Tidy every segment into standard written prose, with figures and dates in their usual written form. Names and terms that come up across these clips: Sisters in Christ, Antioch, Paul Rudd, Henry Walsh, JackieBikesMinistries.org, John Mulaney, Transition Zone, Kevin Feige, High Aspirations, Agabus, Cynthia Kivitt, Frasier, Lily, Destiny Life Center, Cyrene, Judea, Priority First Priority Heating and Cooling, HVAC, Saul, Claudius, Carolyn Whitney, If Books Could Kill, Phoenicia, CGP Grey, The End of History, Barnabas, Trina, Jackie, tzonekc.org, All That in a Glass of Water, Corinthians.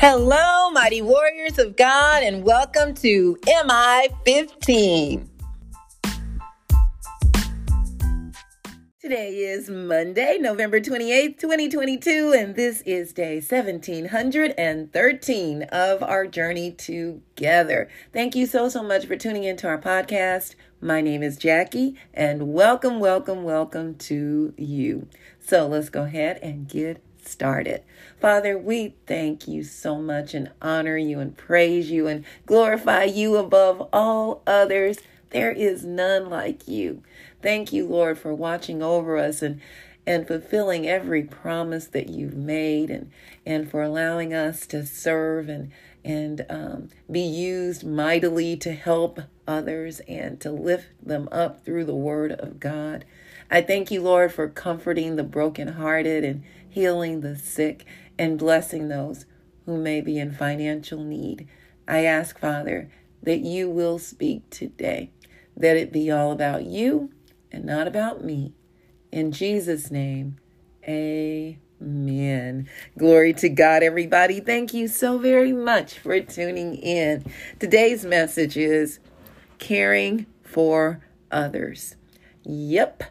Hello, mighty warriors of God, and welcome to MI15. Today is Monday, November 28th, 2022, and this is day 1713 of our journey together. Thank you so much for tuning into our podcast. My name is Jackie, and welcome to you. So let's go ahead and get started. Father, we thank you so much and honor you and praise you and glorify you above all others. There is none like you. Thank you, Lord, for watching over us and fulfilling every promise that you've made and for allowing us to serve and be used mightily to help others and to lift them up through the word of God. I thank you, Lord, for comforting the brokenhearted and healing the sick and blessing those who may be in financial need. I ask, Father, that you will speak today, that it be all about you and not about me. In Jesus' name, amen. Glory to God, everybody. Thank you so very much for tuning in. Today's message is caring for others. Yep.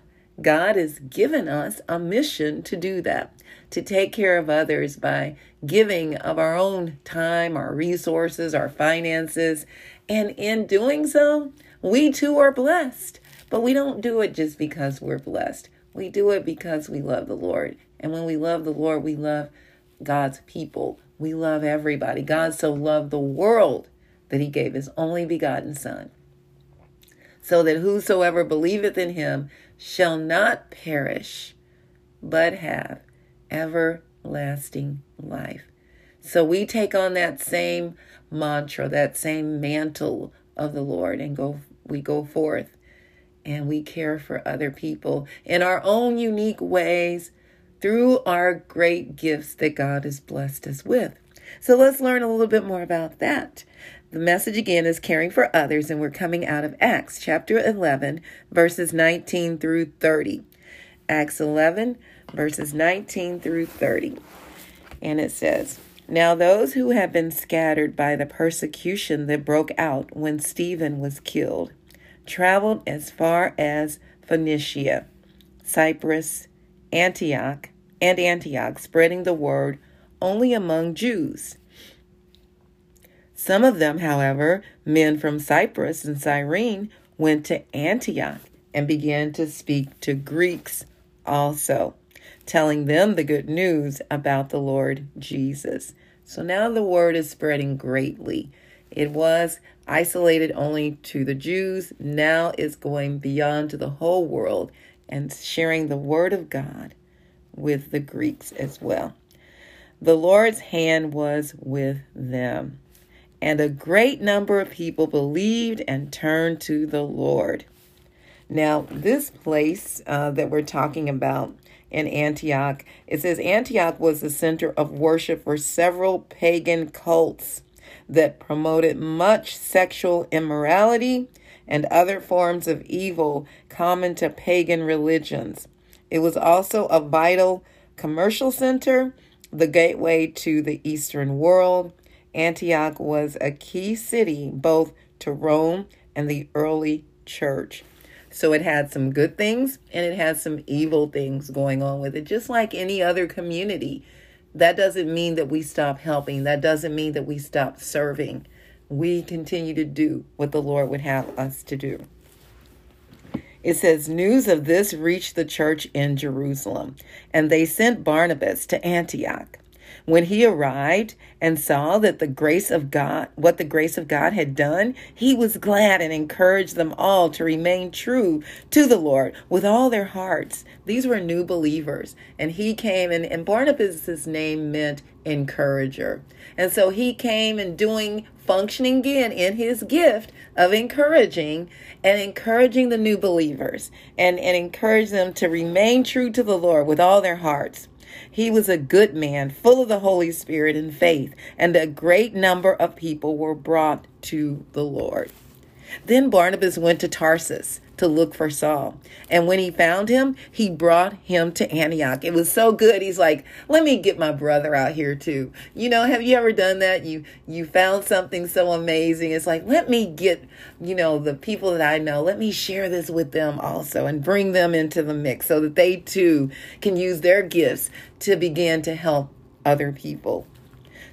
God has given us a mission to do that, to take care of others by giving of our own time, our resources, our finances. And in doing so, we too are blessed. But we don't do it just because we're blessed. We do it because we love the Lord. And when we love the Lord, we love God's people. We love everybody. God so loved the world that he gave his only begotten Son, so that whosoever believeth in him shall not perish, but have everlasting life. So we take on that same mantra, that same mantle of the Lord, and we go forth and we care for other people in our own unique ways through our great gifts that God has blessed us with. So let's learn a little bit more about that. The message again is caring for others, and we're coming out of Acts chapter 11, verses 19 through 30. Acts 11, verses 19 through 30. And it says, "Now those who had been scattered by the persecution that broke out when Stephen was killed traveled as far as Phoenicia, Cyprus, Antioch, spreading the word only among Jews. Some of them, however, men from Cyprus and Cyrene, went to Antioch and began to speak to Greeks also, telling them the good news about the Lord Jesus." So now the word is spreading greatly. It was isolated only to the Jews. Now it's going beyond to the whole world and sharing the word of God with the Greeks as well. The Lord's hand was with them, and a great number of people believed and turned to the Lord. Now, this place that we're talking about in Antioch, it says Antioch was the center of worship for several pagan cults that promoted much sexual immorality and other forms of evil common to pagan religions. It was also a vital commercial center, the gateway to the Eastern world. Antioch was a key city both to Rome and the early church. So it had some good things and it had some evil things going on with it, just like any other community. That doesn't mean that we stop helping. That doesn't mean that we stop serving. We continue to do what the Lord would have us to do. It says, "News of this reached the church in Jerusalem, and they sent Barnabas to Antioch. When he arrived and saw that the grace of God had done, he was glad and encouraged them all to remain true to the Lord with all their hearts." These were new believers. And he came, and Barnabas' name meant encourager. And so he came and functioning again in his gift of encouraging and encouraging the new believers and encourage them to remain true to the Lord with all their hearts. He was a good man, full of the Holy Spirit and faith, and a great number of people were brought to the Lord. Then Barnabas went to Tarsus to look for Saul. And when he found him, he brought him to Antioch. It was so good. He's like, let me get my brother out here too. You know, have you ever done that? You found something so amazing. It's like, let me get, you know, the people that I know, let me share this with them also and bring them into the mix so that they too can use their gifts to begin to help other people.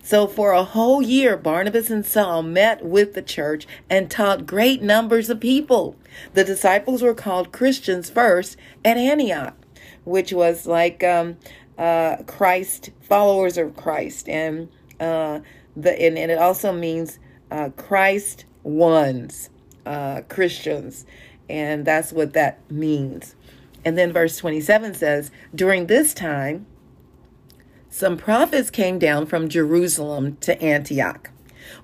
So for a whole year, Barnabas and Saul met with the church and taught great numbers of people. The disciples were called Christians first at Antioch, which was like Christ, followers of Christ. And and it also means Christ ones, Christians. And that's what that means. And then verse 27 says, during this time, some prophets came down from Jerusalem to Antioch.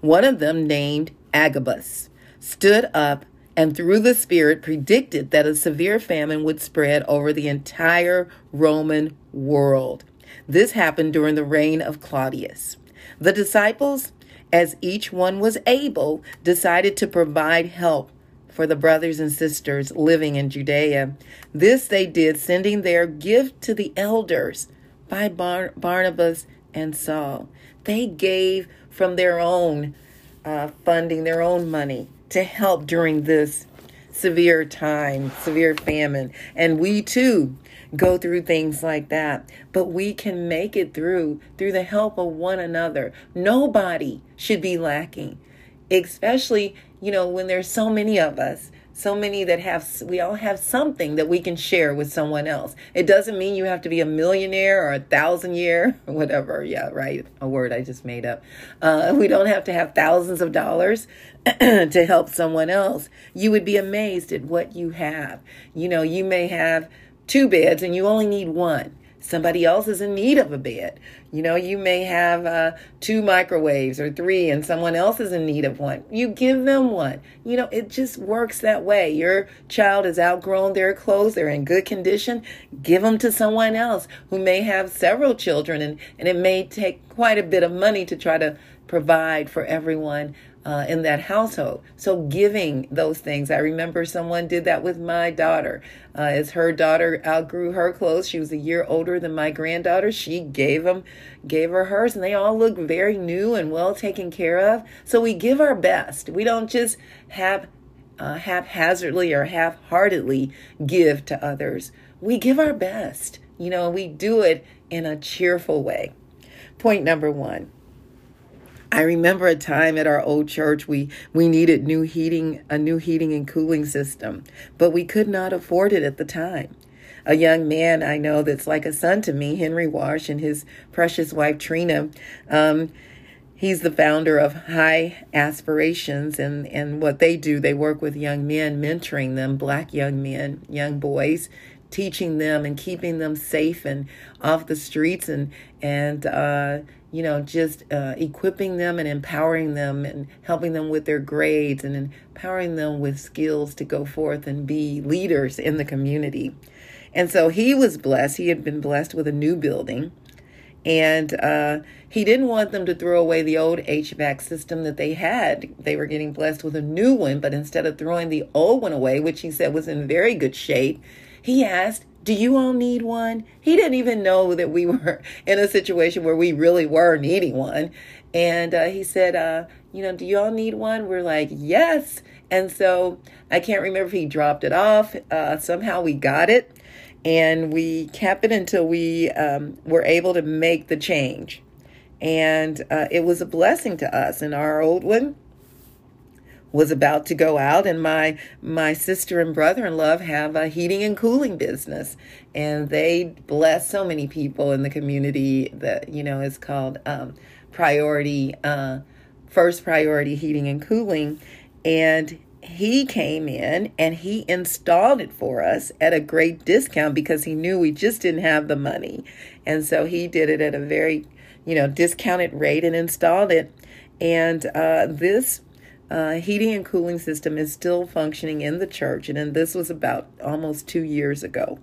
One of them, named Agabus, stood up and through the Spirit predicted that a severe famine would spread over the entire Roman world. This happened during the reign of Claudius. The disciples, as each one was able, decided to provide help for the brothers and sisters living in Judea. This they did, sending their gift to the elders by Barnabas and Saul. They gave from their own funding, their own money to help during this severe time, severe famine. And we too go through things like that, but we can make it through the help of one another. Nobody should be lacking, especially, you know, when there's so many of us. So many that we all have something that we can share with someone else. It doesn't mean you have to be a millionaire or 1,000-year or whatever. Yeah, right. A word I just made up. We don't have to have thousands of dollars to help someone else. You would be amazed at what you have. You know, you may have 2 beds and you only need 1. Somebody else is in need of a bed. You know, you may have 2 microwaves or 3 and someone else is in need of 1. You give them 1. You know, it just works that way. Your child has outgrown their clothes. They're in good condition. Give them to someone else who may have several children. And it may take quite a bit of money to try to provide for everyone in that household. So giving those things. I remember someone did that with my daughter. As her daughter outgrew her clothes, she was a year older than my granddaughter. She gave her hers, and they all look very new and well taken care of. So we give our best. We don't just haphazardly or half-heartedly give to others. We give our best. You know, we do it in a cheerful way. Point number 1. I remember a time at our old church we needed a new heating and cooling system, but we could not afford it at the time. A young man I know that's like a son to me, Henry Walsh, and his precious wife Trina. He's the founder of High Aspirations, and what they do, they work with young men, mentoring them, black young men, young boys, teaching them and keeping them safe and off the streets and equipping them and empowering them and helping them with their grades and empowering them with skills to go forth and be leaders in the community. And so he was blessed. He had been blessed with a new building. And he didn't want them to throw away the old HVAC system that they had. They were getting blessed with a new one, but instead of throwing the old one away, which he said was in very good shape, he asked, "Do you all need one?" He didn't even know that we were in a situation where we really were needing one. And he said, "Do you all need one?" We're like, "Yes." And so I can't remember if he dropped it off. Somehow we got it. And we kept it until we were able to make the change. And it was a blessing to us. And our old one was about to go out, and my sister and brother-in-law have a heating and cooling business, and they bless so many people in the community that, you know, it's called First Priority Heating and Cooling. And he came in and he installed it for us at a great discount because he knew we just didn't have the money. And so he did it at a very, discounted rate and installed it. And this heating and cooling system is still functioning in the church. And this was about almost 2 years ago.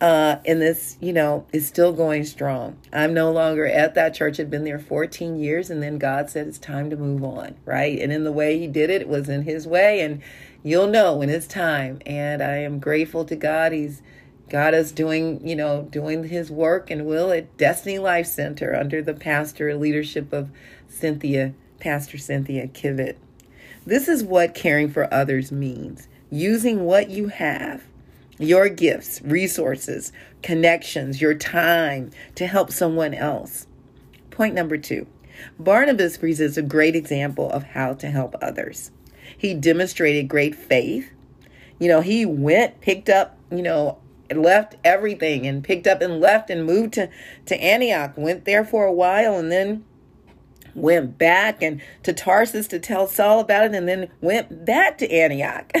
And this, is still going strong. I'm no longer at that church. I'd been there 14 years. And then God said, it's time to move on. Right. And in the way he did it, it was in his way. And you'll know when it's time. And I am grateful to God. He's got us doing his work and will at Destiny Life Center under the leadership of Pastor Cynthia Kivitt. This is what caring for others means. Using what you have, your gifts, resources, connections, your time to help someone else. Point number 2. Barnabas presents a great example of how to help others. He demonstrated great faith. He went, picked up, left everything and picked up and left and moved to Antioch, went there for a while and then went back and to Tarsus to tell Saul about it, and then went back to Antioch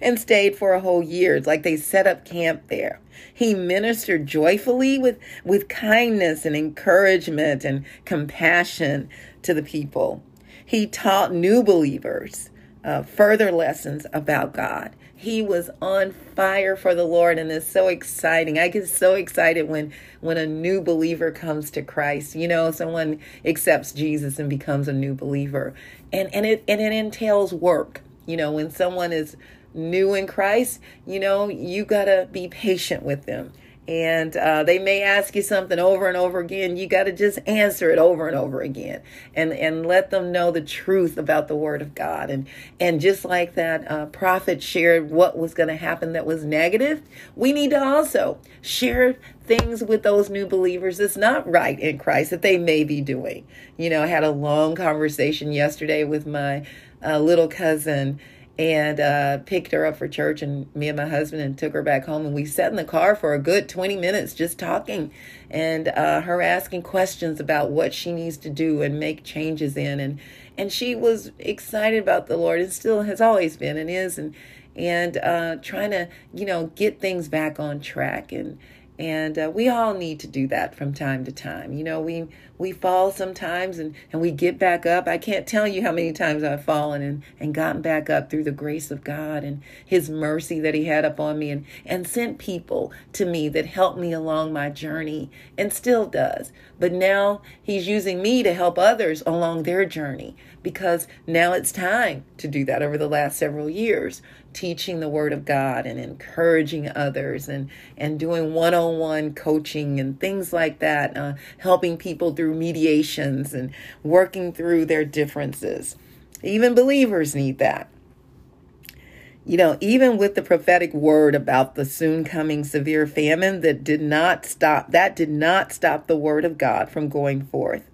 and stayed for a whole year. It's like they set up camp there. He ministered joyfully with kindness and encouragement and compassion to the people. He taught new believers further lessons about God. He was on fire for the Lord, and it's so exciting. I get so excited when a new believer comes to Christ. Someone accepts Jesus and becomes a new believer. And it entails work. When someone is new in Christ, you got to be patient with them. And they may ask you something over and over again. You got to just answer it over and over again and let them know the truth about the Word of God. And just like that prophet shared what was going to happen that was negative, we need to also share things with those new believers that's not right in Christ that they may be doing. I had a long conversation yesterday with my little cousin, and picked her up for church, and me and my husband, and took her back home. And we sat in the car for a good 20 minutes just talking, and her asking questions about what she needs to do and make changes in. And she was excited about the Lord, and still has always been and is, and trying to, get things back on track. And we all need to do that from time to time. We fall sometimes and we get back up. I can't tell you how many times I've fallen and gotten back up through the grace of God and his mercy that he had upon me and sent people to me that helped me along my journey and still does. But now he's using me to help others along their journey, because now it's time to do that. Over the last several years, teaching the Word of God and encouraging others and doing one-on-one coaching and things like that, helping people through mediations and working through their differences. Even believers need that. Even with the prophetic word about the soon coming severe famine that did not stop the Word of God from going forth,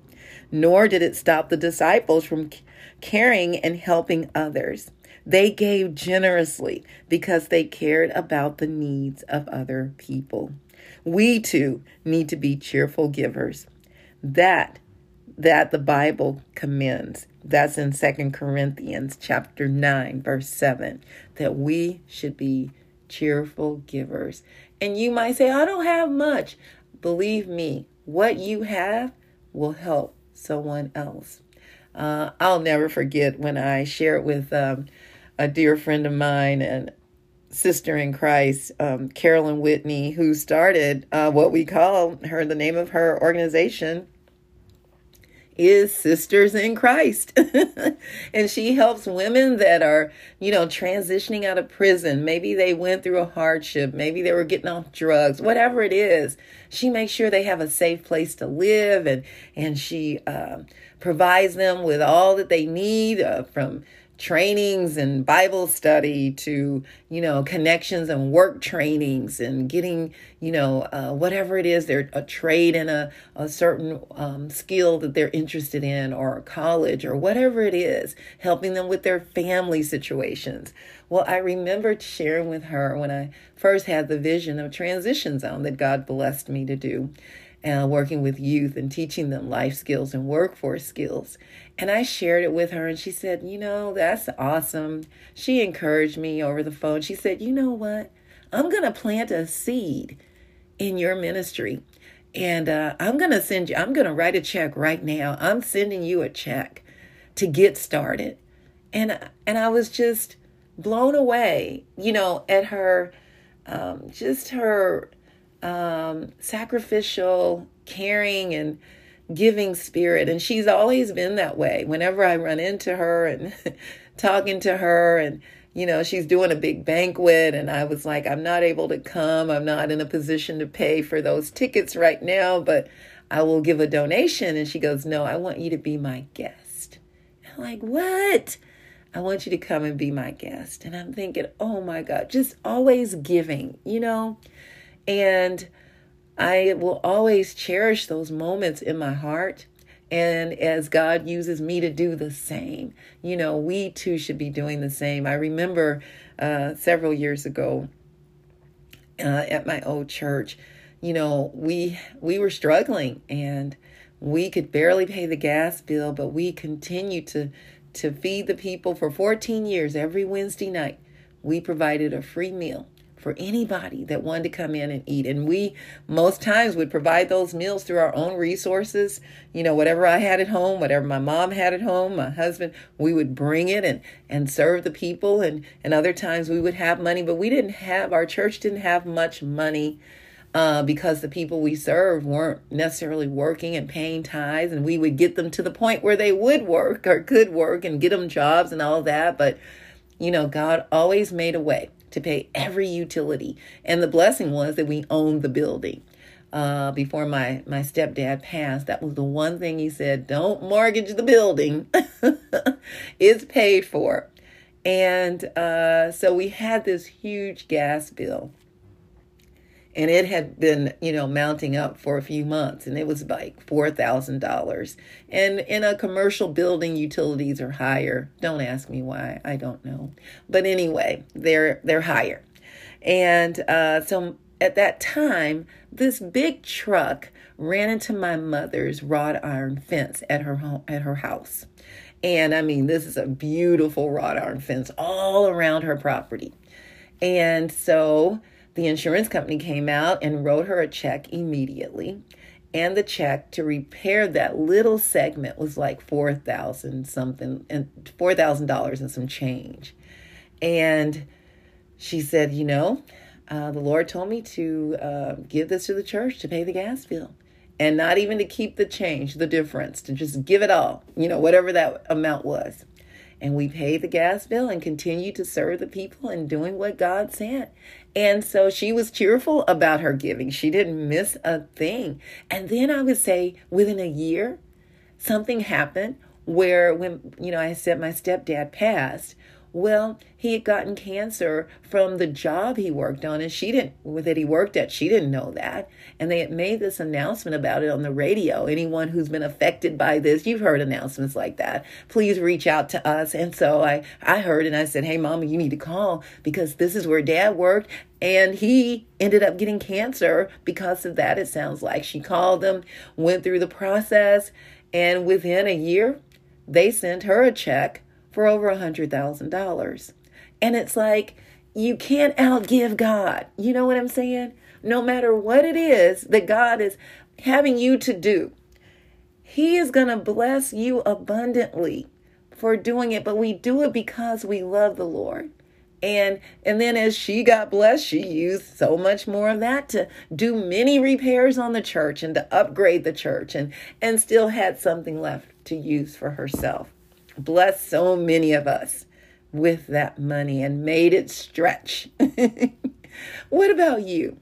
nor did it stop the disciples from caring and helping others. They gave generously because they cared about the needs of other people. We too need to be cheerful givers that the Bible commends. That's in 2 Corinthians chapter 9, verse 7, that we should be cheerful givers. And you might say, I don't have much. Believe me, what you have will help someone else. I'll never forget when I shared with a dear friend of mine and sister in Christ, Carolyn Whitney, who started what we call her, the name of her organization is Sisters in Christ. And she helps women that are, transitioning out of prison. Maybe they went through a hardship. Maybe they were getting off drugs, whatever it is. She makes sure they have a safe place to live. And she provides them with all that they need, from trainings and Bible study to, connections and work trainings and getting, whatever it is, they're a trade and a certain skill that they're interested in, or college or whatever it is, helping them with their family situations. Well, I remembered sharing with her when I first had the vision of Transition Zone that God blessed me to do. Working with youth and teaching them life skills and workforce skills. And I shared it with her, and she said, that's awesome. She encouraged me over the phone. She said, you know what? I'm going to plant a seed in your ministry, and I'm going to write a check right now. I'm sending you a check to get started. And I was just blown away, at her, just her, sacrificial, caring, and giving spirit. And she's always been that way. Whenever I run into her and talking to her and, you know, she's doing a big banquet. And I was like, I'm not able to come. I'm not in a position to pay for those tickets right now, but I will give a donation. And she goes, no, I want you to be my guest. I'm like, what? I want you to come and be my guest. And I'm thinking, oh my God, just always giving, you know? And I will always cherish those moments in my heart. And as God uses me to do the same, you know, we too should be doing the same. I remember several years ago at my old church, you know, we were struggling and we could barely pay the gas bill, but we continued to feed the people for 14 years. Every Wednesday night, we provided a free meal for anybody that wanted to come in and eat. And we most times would provide those meals through our own resources. You know, whatever I had at home, whatever my mom had at home, my husband, we would bring it and serve the people. And other times we would have money, but we didn't have, our church didn't have much money because the people we served weren't necessarily working and paying tithes. And we would get them to the point where they would work or could work and get them jobs and all that. But, you know, God always made a way to pay every utility. And the blessing was that we owned the building. Before my stepdad passed, that was the one thing he said, don't mortgage the building. It's paid for. And so we had this huge gas bill. And it had been, you know, mounting up for a few months. And it was like $4,000. And in a commercial building, utilities are higher. Don't ask me why. I don't know. But anyway, they're higher. And so at that time, this big truck ran into my mother's wrought iron fence at her home, at her house. And I mean, this is a beautiful wrought iron fence all around her property. And so the insurance company came out and wrote her a check immediately. And the check to repair that little segment was like $4,000 and some change. And she said, you know, the Lord told me to give this to the church to pay the gas bill and not even to keep the change, the difference, to just give it all, you know, whatever that amount was. And we paid the gas bill and continued to serve the people and doing what God said. And so she was cheerful about her giving. She didn't miss a thing. And then I would say within a year, something happened where when, you know, I said my stepdad passed. Well, he had gotten cancer from the job he worked on and she didn't know that. And they had made this announcement about it on the radio. Anyone who's been affected by this, you've heard announcements like that. Please reach out to us. And so I heard and I said, hey, Mama, you need to call because this is where Dad worked. And he ended up getting cancer because of that, it sounds like. She called them, went through the process, and within a year, they sent her a check for over $100,000. And it's like, you can't outgive God. You know what I'm saying? No matter what it is that God is having you to do, He is going to bless you abundantly for doing it. But we do it because we love the Lord. And then as she got blessed, she used so much more of that to do many repairs on the church and to upgrade the church and still had something left to use for herself. Blessed so many of us with that money and made it stretch. What about you?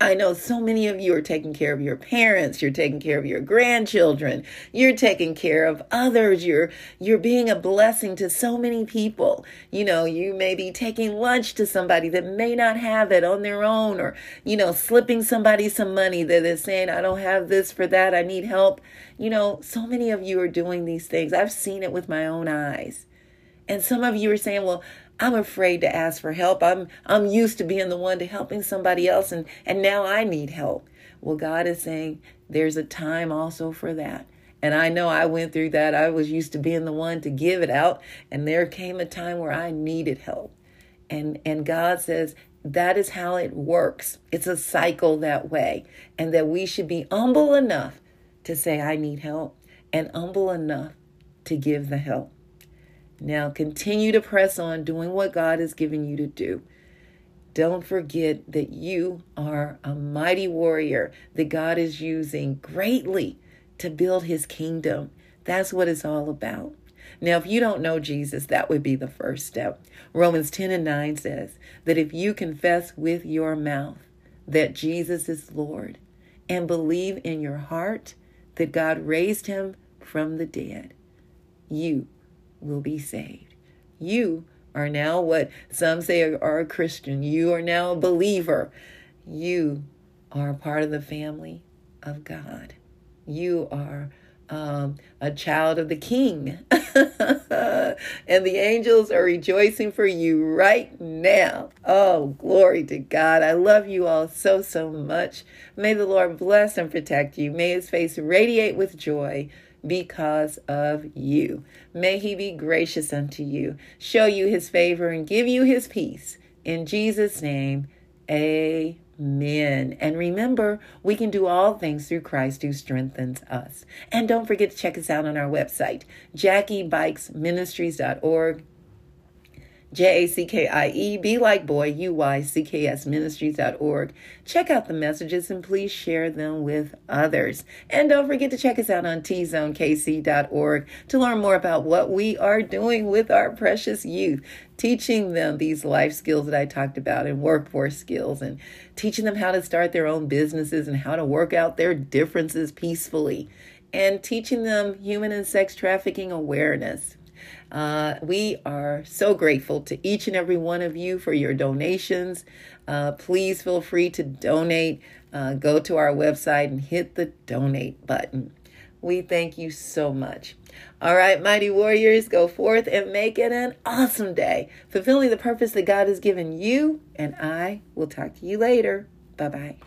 I know so many of you are taking care of your parents. You're taking care of your grandchildren. You're taking care of others. You're being a blessing to so many people. You know, you may be taking lunch to somebody that may not have it on their own, or, you know, slipping somebody some money that is saying, I don't have this for that. I need help. You know, so many of you are doing these things. I've seen it with my own eyes. And some of you are saying, well, I'm afraid to ask for help. I'm used to being the one to helping somebody else, and now I need help. Well, God is saying there's a time also for that. And I know I went through that. I was used to being the one to give it out, and there came a time where I needed help. And God says that is how it works. It's a cycle that way, and that we should be humble enough to say, I need help, and humble enough to give the help. Now, continue to press on doing what God has given you to do. Don't forget that you are a mighty warrior that God is using greatly to build His kingdom. That's what it's all about. Now, if you don't know Jesus, that would be the first step. Romans 10:9 says that if you confess with your mouth that Jesus is Lord and believe in your heart that God raised him from the dead, you will be saved. You are now what some say are a Christian. You are now a believer. You are a part of the family of God. You are a child of the King. And the angels are rejoicing for you right now. Oh, glory to God. I love you all so, so much. May the Lord bless and protect you. May his face radiate with joy because of you. May he be gracious unto you, show you his favor, and give you his peace. In Jesus' name, amen. And remember, we can do all things through Christ who strengthens us. And don't forget to check us out on our website, JackieBikesMinistries.org. JACKIE, B like boy, UYCKS ministries.org. Check out the messages and please share them with others. And don't forget to check us out on tzonekc.org to learn more about what we are doing with our precious youth, teaching them these life skills that I talked about and workforce skills, and teaching them how to start their own businesses and how to work out their differences peacefully, and teaching them human and sex trafficking awareness. We are so grateful to each and every one of you for your donations. Please feel free to donate. Go to our website and hit the donate button. We thank you so much. All right, mighty warriors, go forth and make it an awesome day, fulfilling the purpose that God has given you. And I will talk to you later. Bye-bye.